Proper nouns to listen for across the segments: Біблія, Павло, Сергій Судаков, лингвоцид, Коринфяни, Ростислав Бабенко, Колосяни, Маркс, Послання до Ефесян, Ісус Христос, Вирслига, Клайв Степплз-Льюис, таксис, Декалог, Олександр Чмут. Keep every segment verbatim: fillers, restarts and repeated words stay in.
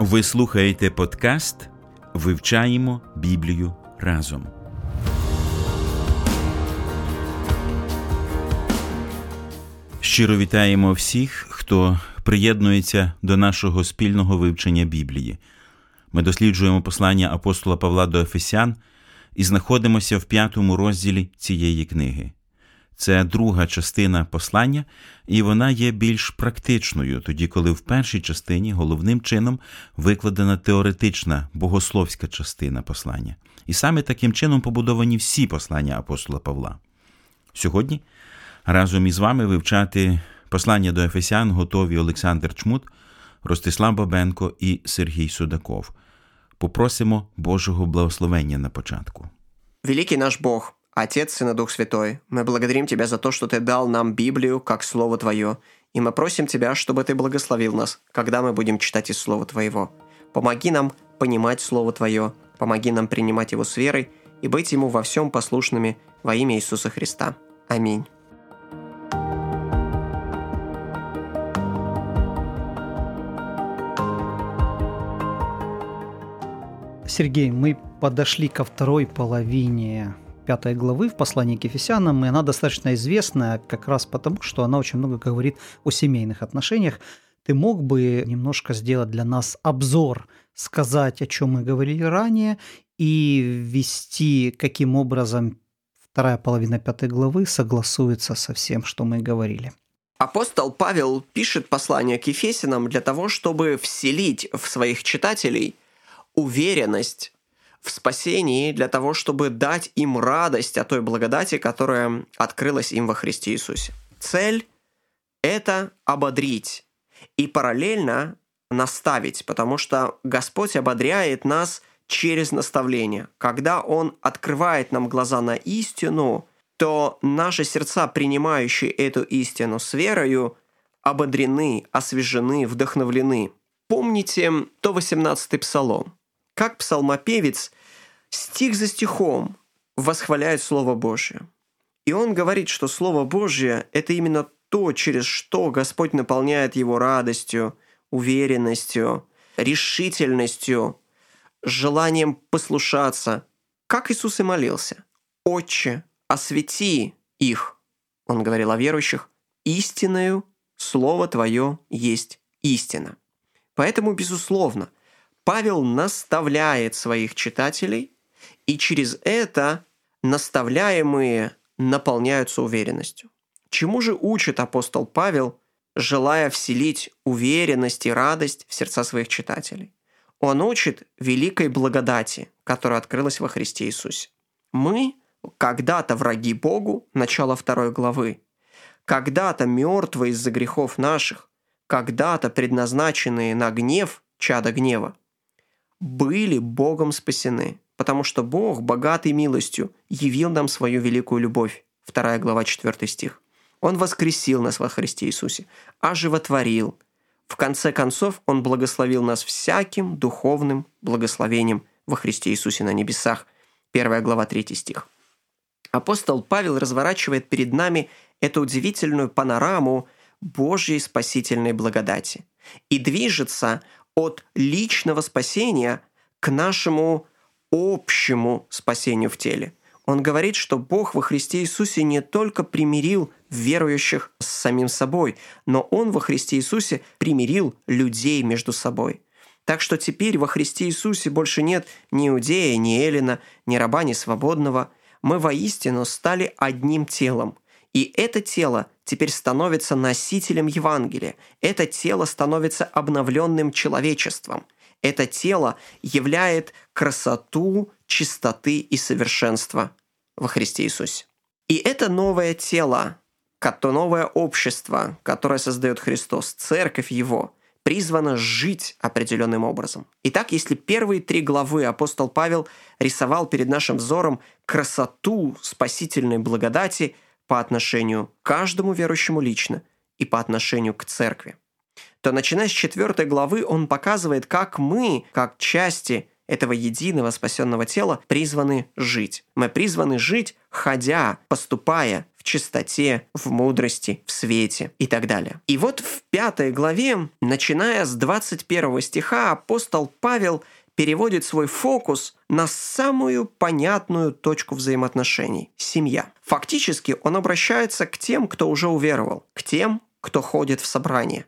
Ви слухаєте подкаст «Вивчаємо Біблію разом». Щиро вітаємо всіх, хто приєднується до нашого спільного вивчення Біблії. Ми досліджуємо послання апостола Павла до Ефесян і знаходимося в п'ятому розділі цієї книги. Це друга частина послання, і вона є більш практичною, тоді коли в першій частині головним чином викладена теоретична, богословська частина послання. І саме таким чином побудовані всі послання апостола Павла. Сьогодні разом із вами вивчати послання до Ефесян готові Олександр Чмут, Ростислав Бабенко і Сергій Судаков. Попросимо Божого благословення на початку. Великий наш Бог, Отец, Сын и Дух Святой, мы благодарим Тебя за то, что Ты дал нам Библию как Слово Твое, и мы просим Тебя, чтобы Ты благословил нас, когда мы будем читать из Слова Твоего. Помоги нам понимать Слово Твое, помоги нам принимать его с верой и быть Ему во всем послушными во имя Иисуса Христа. Аминь. Сергей, мы подошли ко второй половине пятой главы в послании к Ефесянам, и она достаточно известная как раз потому, что она очень много говорит о семейных отношениях. Ты мог бы немножко сделать для нас обзор, сказать, о чем мы говорили ранее, и ввести, каким образом вторая половина пятой главы согласуется со всем, что мы говорили? Апостол Павел пишет послание к Ефесянам для того, чтобы вселить в своих читателей уверенность в спасении, для того, чтобы дать им радость о той благодати, которая открылась им во Христе Иисусе. Цель – это ободрить и параллельно наставить, потому что Господь ободряет нас через наставление. Когда Он открывает нам глаза на истину, то наши сердца, принимающие эту истину с верою, ободрены, освежены, вдохновлены. Помните сто восемнадцатый псалом. Как псалмопевец стих за стихом восхваляет Слово Божье. И он говорит, что Слово Божье – это именно то, через что Господь наполняет его радостью, уверенностью, решительностью, желанием послушаться. Как Иисус и молился. «Отче, освети их», – он говорил о верующих, – «истиною Слово Твое есть истина». Поэтому, безусловно, Павел наставляет своих читателей, и через это наставляемые наполняются уверенностью. Чему же учит апостол Павел, желая вселить уверенность и радость в сердца своих читателей? Он учит великой благодати, которая открылась во Христе Иисусе. Мы когда-то враги Богу, начало второй главы, когда-то мертвые из-за грехов наших, когда-то предназначенные на гнев, чада гнева, были Богом спасены, потому что Бог, богатый милостью, явил нам свою великую любовь. вторая глава, четвёртый стих. Он воскресил нас во Христе Иисусе, оживотворил. В конце концов, Он благословил нас всяким духовным благословением во Христе Иисусе на небесах. первая глава, третий стих. Апостол Павел разворачивает перед нами эту удивительную панораму Божьей спасительной благодати и движется от личного спасения к нашему общему спасению в теле. Он говорит, что Бог во Христе Иисусе не только примирил верующих с самим собой, но Он во Христе Иисусе примирил людей между собой. Так что теперь во Христе Иисусе больше нет ни иудея, ни эллина, ни раба, ни свободного. Мы воистину стали одним телом. И это тело теперь становится носителем Евангелия. Это тело становится обновленным человечеством. Это тело являет красоту, чистоты и совершенства во Христе Иисусе. И это новое тело новое общество, которое создает Христос, церковь его, призвана жить определенным образом. Итак, если первые три главы апостол Павел рисовал перед нашим взором красоту спасительной благодати по отношению к каждому верующему лично и по отношению к церкви, то, начиная с четвертой главы, он показывает, как мы, как части этого единого спасенного тела, призваны жить. Мы призваны жить, ходя, поступая в чистоте, в мудрости, в свете и так далее. И вот в пятой главе, начиная с двадцать первого стиха, апостол Павел переводит свой фокус на самую понятную точку взаимоотношений – семья. Фактически он обращается к тем, кто уже уверовал, к тем, кто ходит в собрание.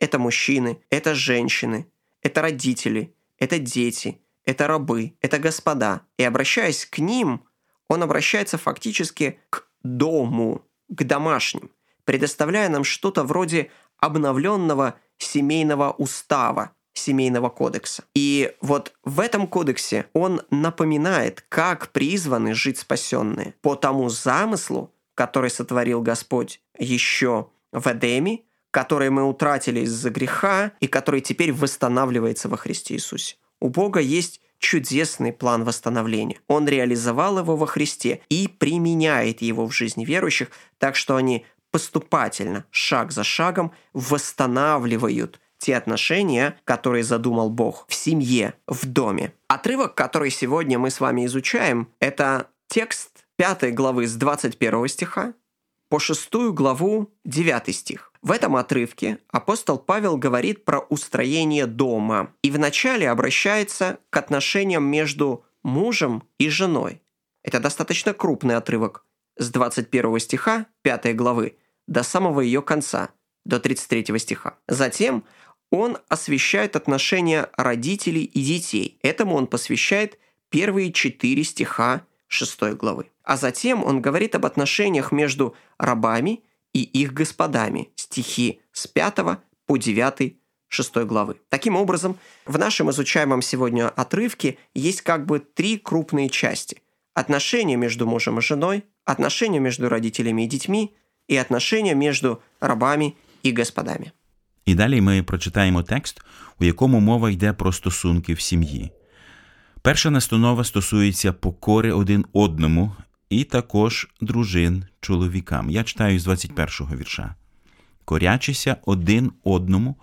Это мужчины, это женщины, это родители, это дети, это рабы, это господа. И обращаясь к ним, он обращается фактически к дому, к домашним, предоставляя нам что-то вроде обновленного семейного устава, семейного кодекса. И вот в этом кодексе он напоминает, как призваны жить спасенные по тому замыслу, который сотворил Господь еще в Эдеме, который мы утратили из-за греха и который теперь восстанавливается во Христе Иисусе. У Бога есть чудесный план восстановления. Он реализовал его во Христе и применяет его в жизни верующих, так что они поступательно, шаг за шагом восстанавливают те отношения, которые задумал Бог в семье, в доме. Отрывок, который сегодня мы с вами изучаем, это текст пятой главы с двадцать первого стиха по шестую главу девятый стих. В этом отрывке апостол Павел говорит про устроение дома и вначале обращается к отношениям между мужем и женой. Это достаточно крупный отрывок с двадцать первого стиха пятой главы до самого ее конца, до тридцать третьего стиха. Затем он освещает отношения родителей и детей. Этому он посвящает первые четыре стиха шестой главы. А затем он говорит об отношениях между рабами и их господами, стихи с пятого по девятый, шестой главы. Таким образом, в нашем изучаемом сегодня отрывке есть как бы три крупные части: отношения между мужем и женой, отношения между родителями и детьми и отношения между рабами и господами. І далі ми прочитаємо текст, у якому мова йде про стосунки в сім'ї. Перша настанова стосується покори один одному і також дружин чоловікам. Я читаю з двадцять першого вірша. «Корячися один одному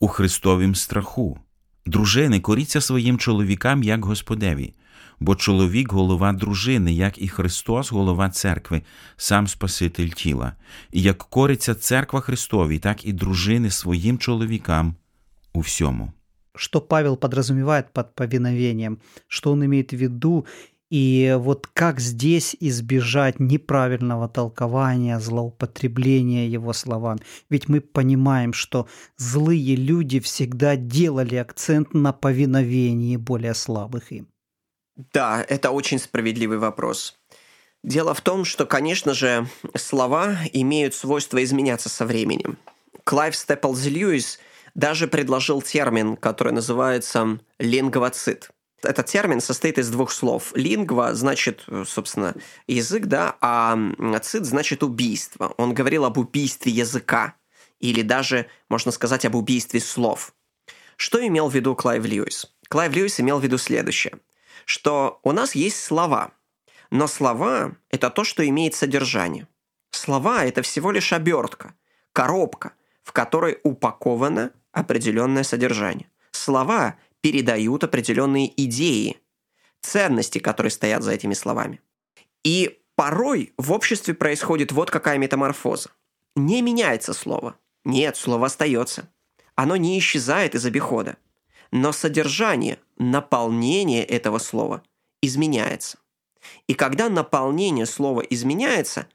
у Христовім страху. Дружини, коріться своїм чоловікам, як Господеві, бо чоловік – голова дружини, як і Христос – голова церкви, сам Спаситель тіла. І як кориться церква Христовій, так і дружини своїм чоловікам у всьому». Что Павел подразумевает под повиновением, что он имеет в виду, и вот как здесь избежать неправильного толкования, злоупотребления его словами. Ведь мы понимаем, что злые люди всегда делали акцент на повиновении более слабых им. Да, это очень справедливый вопрос. Дело в том, что, конечно же, слова имеют свойство изменяться со временем. Клайв Степплз-Льюис даже предложил термин, который называется лингвоцид. Этот термин состоит из двух слов. Лингва значит, собственно, язык, да, а цид значит убийство. Он говорил об убийстве языка или даже, можно сказать, об убийстве слов. Что имел в виду Клайв Льюис? Клайв Льюис имел в виду следующее, что у нас есть слова, но слова – это то, что имеет содержание. Слова – это всего лишь обертка, коробка, в которой упаковано определенное содержание. Слова передают определенные идеи, ценности, которые стоят за этими словами. И порой в обществе происходит вот какая метаморфоза. Не меняется слово. Нет, слово остается. Оно не исчезает из обихода. Но содержание, наполнение этого слова изменяется. И когда наполнение слова изменяется,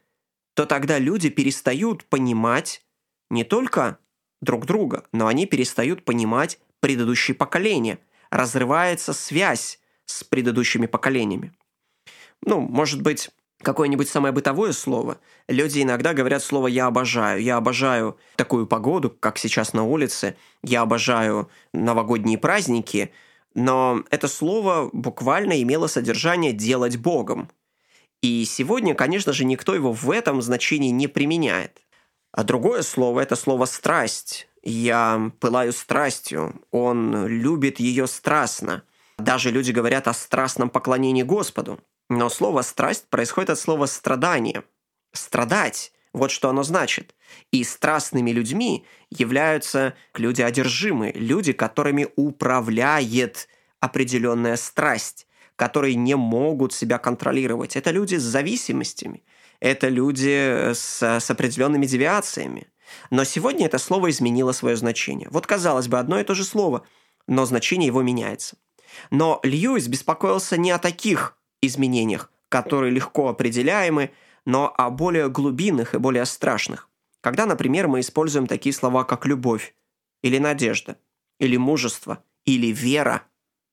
то тогда люди перестают понимать не только друг друга, но они перестают понимать предыдущие поколения. Разрывается связь с предыдущими поколениями. Ну, может быть, какое-нибудь самое бытовое слово. Люди иногда говорят слово «я обожаю». Я обожаю такую погоду, как сейчас на улице. Я обожаю новогодние праздники. Но это слово буквально имело содержание «делать Богом». И сегодня, конечно же, никто его в этом значении не применяет. А другое слово – это слово «страсть». «Я пылаю страстью». Он любит ее страстно. Даже люди говорят о страстном поклонении Господу. Но слово «страсть» происходит от слова «страдание». «Страдать» – вот что оно значит. И страстными людьми являются люди одержимые, люди, которыми управляет определенная страсть, которые не могут себя контролировать. Это люди с зависимостями, это люди с, с определенными девиациями. Но сегодня это слово изменило свое значение. Вот, казалось бы, одно и то же слово, но значение его меняется. Но Льюис беспокоился не о таких изменениях, которые легко определяемы, но о более глубинных и более страшных. Когда, например, мы используем такие слова, как «любовь», или «надежда», или «мужество», или «вера»,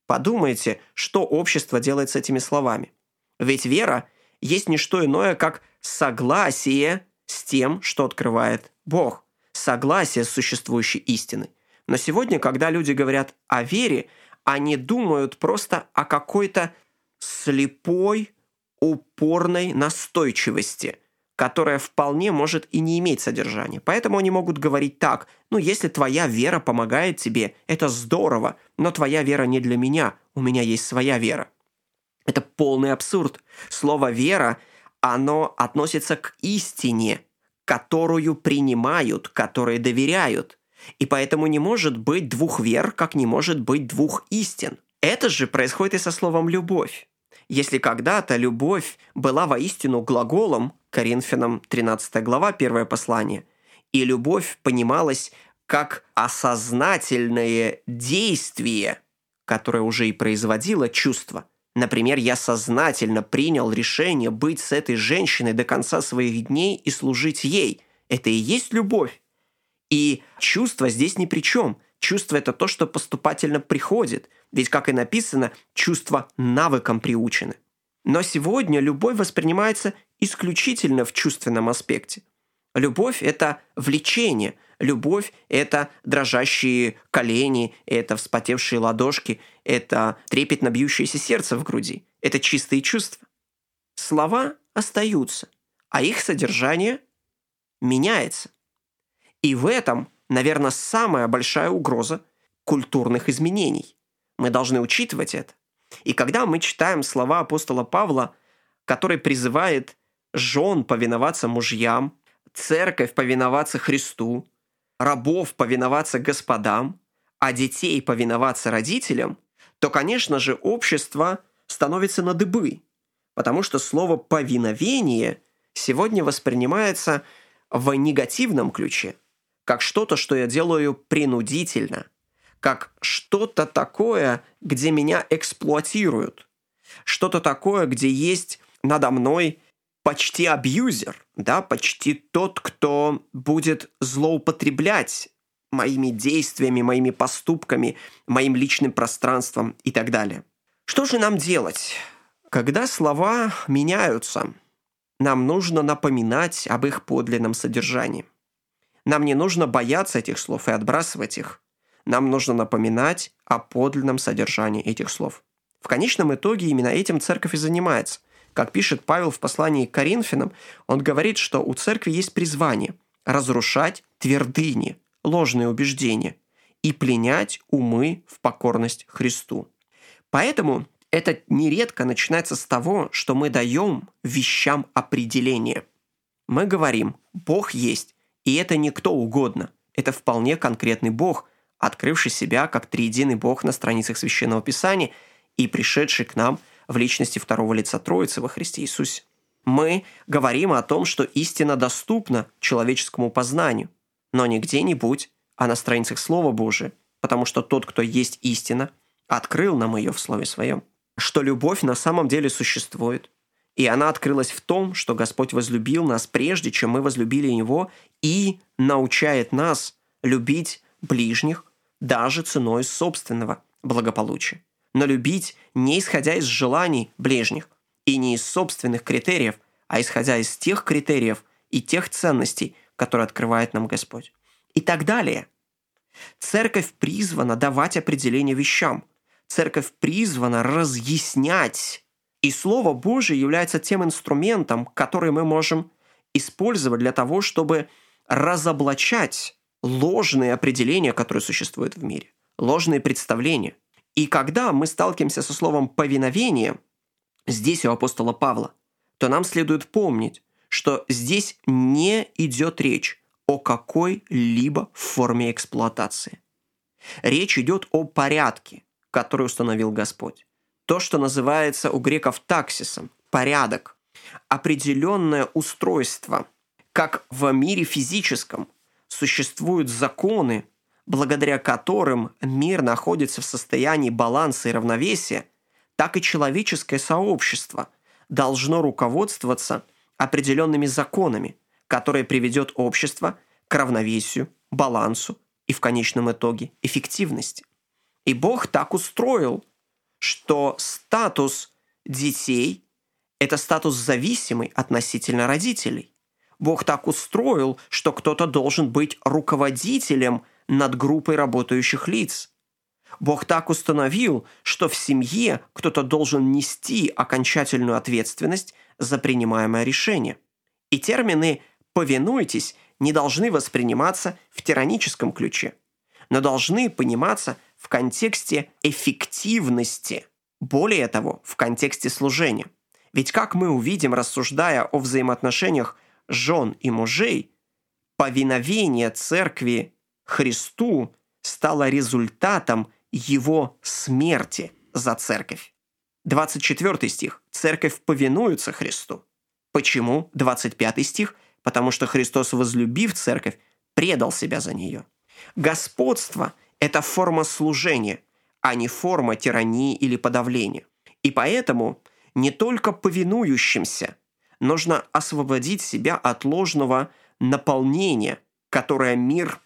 подумайте, что общество делает с этими словами. Ведь вера есть не что иное, как согласие с тем, что открывает Бог, согласие с существующей истиной. Но сегодня, когда люди говорят о вере, они думают просто о какой-то слепой, упорной настойчивости, которая вполне может и не иметь содержания. Поэтому они могут говорить так: ну, если твоя вера помогает тебе, это здорово, но твоя вера не для меня, у меня есть своя вера. Это полный абсурд. Слово «вера», оно относится к истине, которую принимают, которые доверяют. И поэтому не может быть двух вер, как не может быть двух истин. Это же происходит и со словом «любовь». Если когда-то любовь была воистину глаголом, Коринфянам тринадцатая глава, первое послание, и любовь понималась как осознательное действие, которое уже и производило чувство. Например, я сознательно принял решение быть с этой женщиной до конца своих дней и служить ей. Это и есть любовь. И чувство здесь ни при чем. Чувство – это то, что поступательно приходит. Ведь, как и написано, чувства навыком приучены. Но сегодня любовь воспринимается исключительно в чувственном аспекте. Любовь – это влечение. Любовь – это дрожащие колени, это вспотевшие ладошки, это трепетно бьющееся сердце в груди. Это чистые чувства. Слова остаются, а их содержание меняется. И в этом, наверное, самая большая угроза культурных изменений. Мы должны учитывать это. И когда мы читаем слова апостола Павла, который призывает жен повиноваться мужьям, церковь повиноваться Христу, рабов повиноваться господам, а детей повиноваться родителям, то, конечно же, общество становится на дыбы, потому что слово «повиновение» сегодня воспринимается в негативном ключе, как что-то, что я делаю принудительно, как что-то такое, где меня эксплуатируют, что-то такое, где есть надо мной почти абьюзер, да, почти тот, кто будет злоупотреблять моими действиями, моими поступками, моим личным пространством и так далее. Что же нам делать? Когда слова меняются, нам нужно напоминать об их подлинном содержании. Нам не нужно бояться этих слов и отбрасывать их. Нам нужно напоминать о подлинном содержании этих слов. В конечном итоге именно этим церковь и занимается. Как пишет Павел в послании к Коринфянам, он говорит, что у церкви есть призвание разрушать твердыни, ложные убеждения и пленять умы в покорность Христу. Поэтому это нередко начинается с того, что мы даем вещам определение. Мы говорим: Бог есть, и это не кто угодно. Это вполне конкретный Бог, открывший себя как триединый Бог на страницах Священного Писания и пришедший к нам в личности второго лица Троицы во Христе Иисусе. Мы говорим о том, что истина доступна человеческому познанию, но не где-нибудь, а на страницах Слова Божия, потому что тот, кто есть истина, открыл нам ее в Слове Своем. Что любовь на самом деле существует, и она открылась в том, что Господь возлюбил нас прежде, чем мы возлюбили Его, и научает нас любить ближних даже ценой собственного благополучия. Но любить не исходя из желаний ближних и не из собственных критериев, а исходя из тех критериев и тех ценностей, которые открывает нам Господь. И так далее. Церковь призвана давать определение вещам. Церковь призвана разъяснять. И Слово Божие является тем инструментом, который мы можем использовать для того, чтобы разоблачать ложные определения, которые существуют в мире, ложные представления. И когда мы сталкиваемся со словом «повиновение», здесь у апостола Павла, то нам следует помнить, что здесь не идет речь о какой-либо форме эксплуатации. Речь идет о порядке, который установил Господь. То, что называется у греков таксисом – порядок, определенное устройство. Как в мире физическом существуют законы, благодаря которым мир находится в состоянии баланса и равновесия, так и человеческое сообщество должно руководствоваться определенными законами, которые приведет общество к равновесию, балансу и в конечном итоге эффективности. И Бог так устроил, что статус детей – это статус зависимый относительно родителей. Бог так устроил, что кто-то должен быть руководителем над группой работающих лиц. Бог так установил, что в семье кто-то должен нести окончательную ответственность за принимаемое решение. И термины «повинуйтесь» не должны восприниматься в тираническом ключе, но должны пониматься в контексте эффективности, более того, в контексте служения. Ведь как мы увидим, рассуждая о взаимоотношениях жен и мужей, повиновение церкви Христу стало результатом его смерти за церковь. двадцать четвёртый стих. Церковь повинуется Христу. Почему? двадцать пятый стих. Потому что Христос, возлюбив церковь, предал себя за нее. Господство – это форма служения, а не форма тирании или подавления. И поэтому не только повинующимся нужно освободить себя от ложного наполнения, которое мир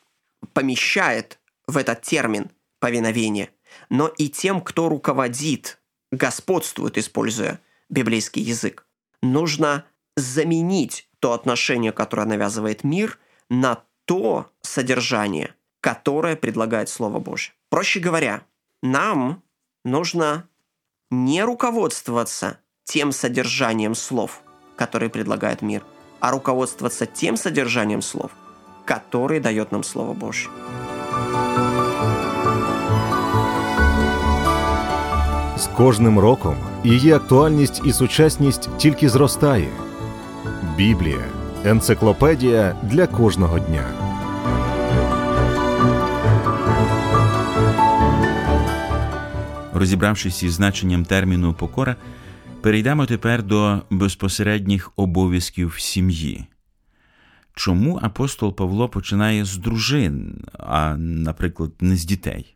помещает в этот термин «повиновение», но и тем, кто руководит, господствует, используя библейский язык. Нужно заменить то отношение, которое навязывает мир, на то содержание, которое предлагает Слово Божье. Проще говоря, нам нужно не руководствоваться тем содержанием слов, которые предлагает мир, а руководствоваться тем содержанием слов, которые дает нам Слово Божье. З кожним роком її актуальність і сучасність тільки зростає. Біблія – енциклопедія для кожного дня. Розібравшись із значенням терміну «покора», перейдемо тепер до безпосередніх обов'язків сім'ї. Чому апостол Павло починає з дружин, а, наприклад, не з дітей?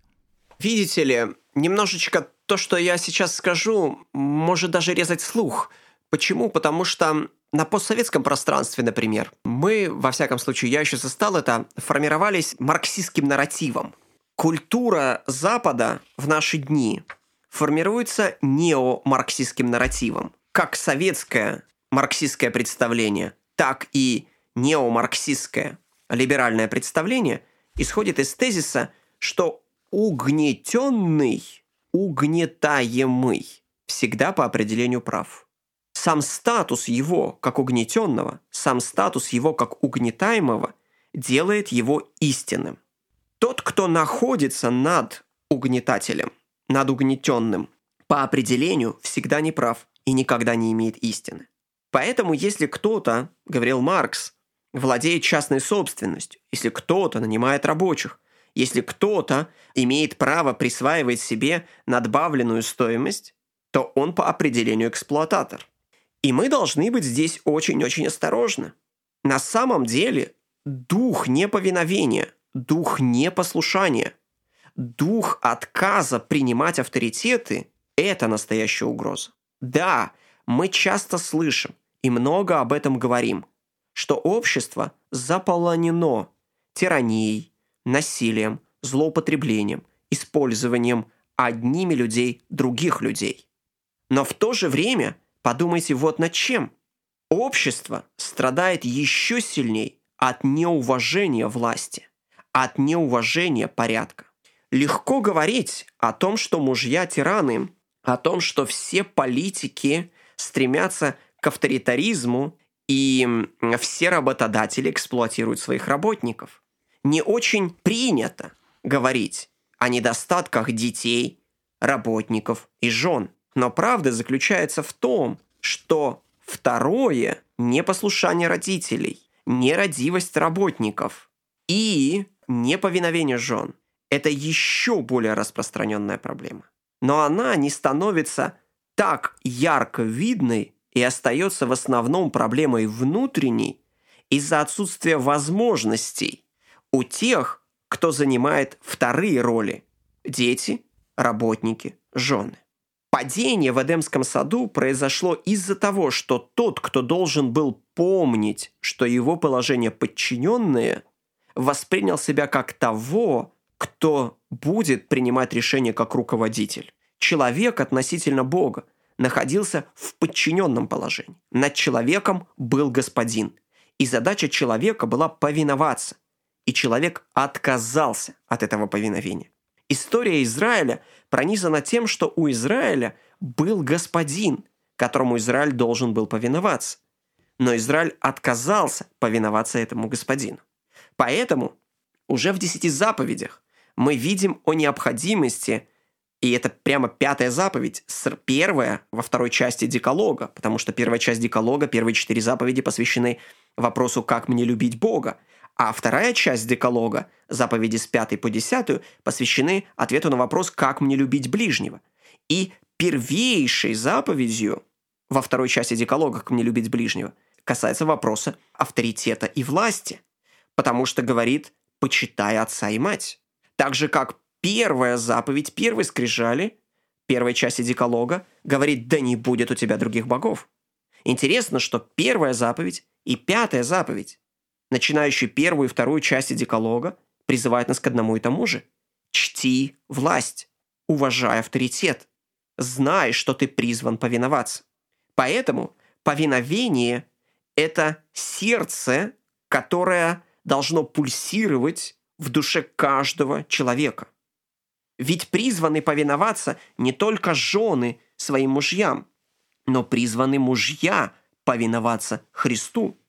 Видите ли, немножечко то, что я сейчас скажу, может даже резать слух. Почему? Потому что на постсоветском пространстве, например, мы, во всяком случае, я еще застал это, формировались марксистским нарративом. Культура Запада в наши дни формируется неомарксистским нарративом. Как советское марксистское представление, так и неомарксистское либеральное представление исходит из тезиса, что угнетенный, угнетаемый всегда по определению прав. Сам статус его как угнетенного, сам статус его как угнетаемого делает его истинным. Тот, кто находится над угнетателем, над угнетенным, по определению всегда не прав и никогда не имеет истины. Поэтому, если кто-то, говорил Маркс, владеет частной собственностью, если кто-то нанимает рабочих, если кто-то имеет право присваивать себе надбавленную стоимость, то он по определению эксплуататор. И мы должны быть здесь очень-очень осторожны. На самом деле дух неповиновения, дух непослушания, дух отказа принимать авторитеты – это настоящая угроза. Да, мы часто слышим и много об этом говорим, что общество заполонено тиранией, насилием, злоупотреблением, использованием одними людей других людей. Но в то же время подумайте вот над чем. Общество страдает еще сильнее от неуважения власти, от неуважения порядка. Легко говорить о том, что мужья тираны, о том, что все политики стремятся к авторитаризму И все работодатели эксплуатируют своих работников. Не очень принято говорить о недостатках детей, работников и жен. Но правда заключается в том, что второе – непослушание родителей, нерадивость работников и неповиновение жен – это еще более распространенная проблема. Но она не становится так ярко видной и остается в основном проблемой внутренней из-за отсутствия возможностей у тех, кто занимает вторые роли – дети, работники, жены. Падение в Эдемском саду произошло из-за того, что тот, кто должен был помнить, что его положение подчиненное, воспринял себя как того, кто будет принимать решение как руководитель. Человек относительно Бога находился в подчиненном положении. Над человеком был господин. И задача человека была повиноваться. И человек отказался от этого повиновения. История Израиля пронизана тем, что у Израиля был господин, которому Израиль должен был повиноваться. Но Израиль отказался повиноваться этому господину. Поэтому уже в десяти заповедях мы видим о необходимости, и это прямо пятая заповедь, первая во второй части Декалога, потому что первая часть Декалога, первые четыре заповеди посвящены вопросу «Как мне любить Бога?», а вторая часть Декалога, заповеди с пятой по десятую, посвящены ответу на вопрос «Как мне любить ближнего?». И первейшей заповедью во второй части Декалога «Как мне любить ближнего?» касается вопроса авторитета и власти, потому что говорит «Почитай отца и мать». Так же, как первая заповедь первой скрижали, первой части Декалога, говорит «Да не будет у тебя других богов». Интересно, что первая заповедь и пятая заповедь, начинающие первую и вторую части Декалога, призывают нас к одному и тому же. Чти власть, уважай авторитет, знай, что ты призван повиноваться. Поэтому повиновение – это сердце, которое должно пульсировать в душе каждого человека. Ведь призваны повиноваться не только жены своим мужьям, но призваны мужья повиноваться Христу.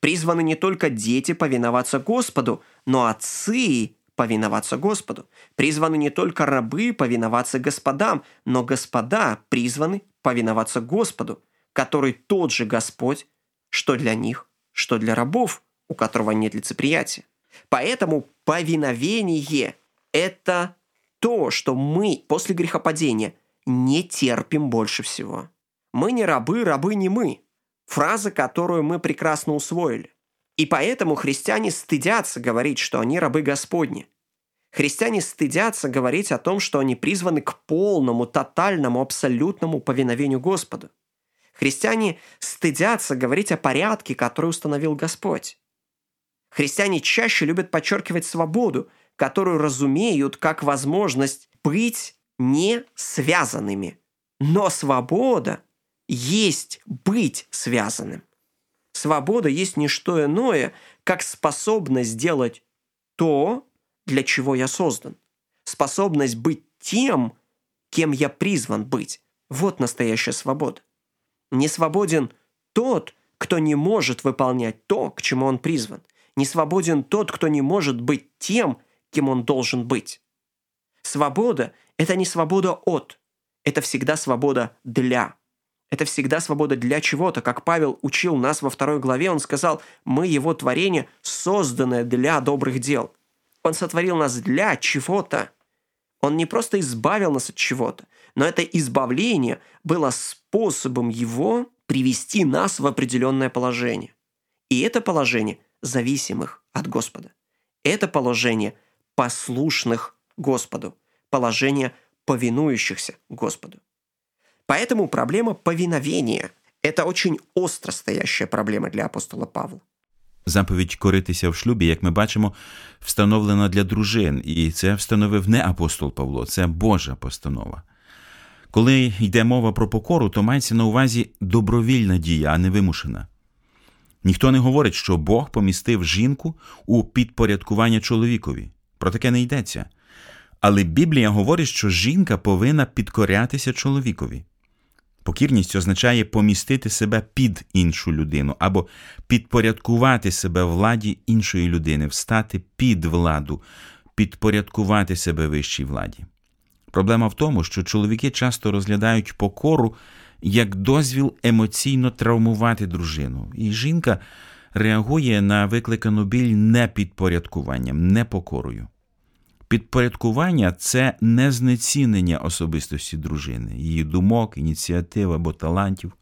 Призваны не только дети повиноваться Господу, но отцы повиноваться Господу. Призваны не только рабы повиноваться господам, но господа призваны повиноваться Господу, который тот же Господь, что для них, что для рабов, у которого нет лицеприятия. Поэтому повиновение – это то, что мы после грехопадения не терпим больше всего. Мы не рабы, рабы не мы. Фраза, которую мы прекрасно усвоили. И поэтому христиане стыдятся говорить, что они рабы Господни. Христиане стыдятся говорить о том, что они призваны к полному, тотальному, абсолютному повиновению Господу. Христиане стыдятся говорить о порядке, который установил Господь. Христиане чаще любят подчеркивать свободу, которую разумеют как возможность быть не связанными. Но свобода есть быть связанным. Свобода есть не что иное, как способность сделать то, для чего я создан. Способность быть тем, кем я призван быть. Вот настоящая свобода. Не свободен тот, кто не может выполнять то, к чему он призван. Не свободен тот, кто не может быть тем, кем он должен быть. Свобода – это не свобода от. Это всегда свобода для. Это всегда свобода для чего-то. Как Павел учил нас во второй главе, он сказал, мы его творение, созданное для добрых дел. Он сотворил нас для чего-то. Он не просто избавил нас от чего-то, но это избавление было способом его привести нас в определенное положение. И это положение зависимых от Господа. Это положение послушных Господу. Положение повинующихся Господу. Поэтому проблема повиновения – это очень остро стояща проблема для апостола Павла. Заповідь «коритися в шлюбі», як ми бачимо, встановлена для дружин, і це встановив не апостол Павло, це Божа постанова. Коли йде мова про покору, то мається на увазі добровільна дія, а не вимушена. Ніхто не говорить, що Бог помістив жінку у підпорядкування чоловікові. Про таке не йдеться. Але Біблія говорить, що жінка повинна підкорятися чоловікові. Покірність означає помістити себе під іншу людину або підпорядкувати себе владі іншої людини, встати під владу, підпорядкувати себе вищій владі. Проблема в тому, що чоловіки часто розглядають покору як дозвіл емоційно травмувати дружину. І жінка реагує на викликану біль непідпорядкуванням, непокорою. Підпорядкування – це не знецінення особистості дружини, її думок, ініціатив або талантів.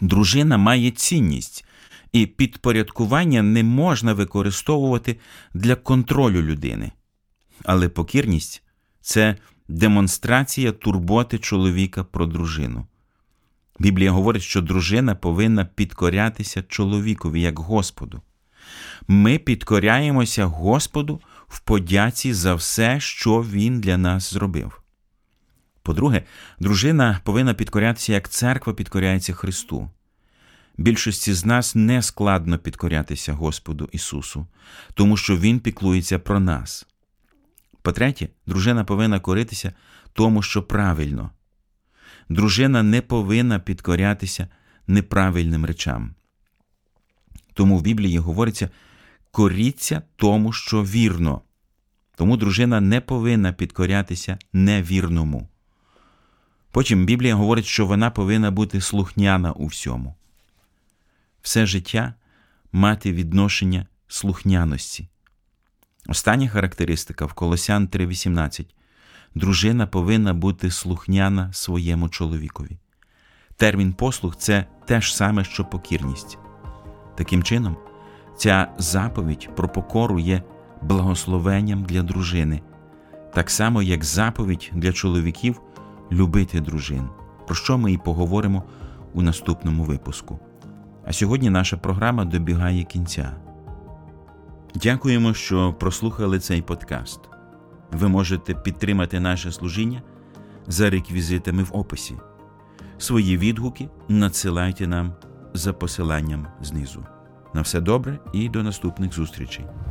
Дружина має цінність, і підпорядкування не можна використовувати для контролю людини. Але покірність – це демонстрація турботи чоловіка про дружину. Біблія говорить, що дружина повинна підкорятися чоловікові як Господу. Ми підкоряємося Господу в подяці за все, що Він для нас зробив. По-друге, дружина повинна підкорятися, як церква підкоряється Христу. Більшості з нас не складно підкорятися Господу Ісусу, тому що Він піклується про нас. По-третє, дружина повинна коритися тому, що правильно. Дружина не повинна підкорятися неправильним речам. Тому в Біблії говориться «коріться тому, що вірно». Тому дружина не повинна підкорятися невірному. Потім Біблія говорить, що вона повинна бути слухняна у всьому. Все життя мати відношення слухняності. Остання характеристика в Колосян три вісімнадцять. Дружина повинна бути слухняна своєму чоловікові. Термін «послух» – це те ж саме, що покірність. Таким чином, ця заповідь про покору є благословенням для дружини, так само, як заповідь для чоловіків любити дружин, про що ми і поговоримо у наступному випуску. А сьогодні наша програма добігає кінця. Дякуємо, що прослухали цей подкаст. Ви можете підтримати наше служіння за реквізитами в описі. Свої відгуки надсилайте нам за посиланням знизу. На все добре і до наступних зустрічей!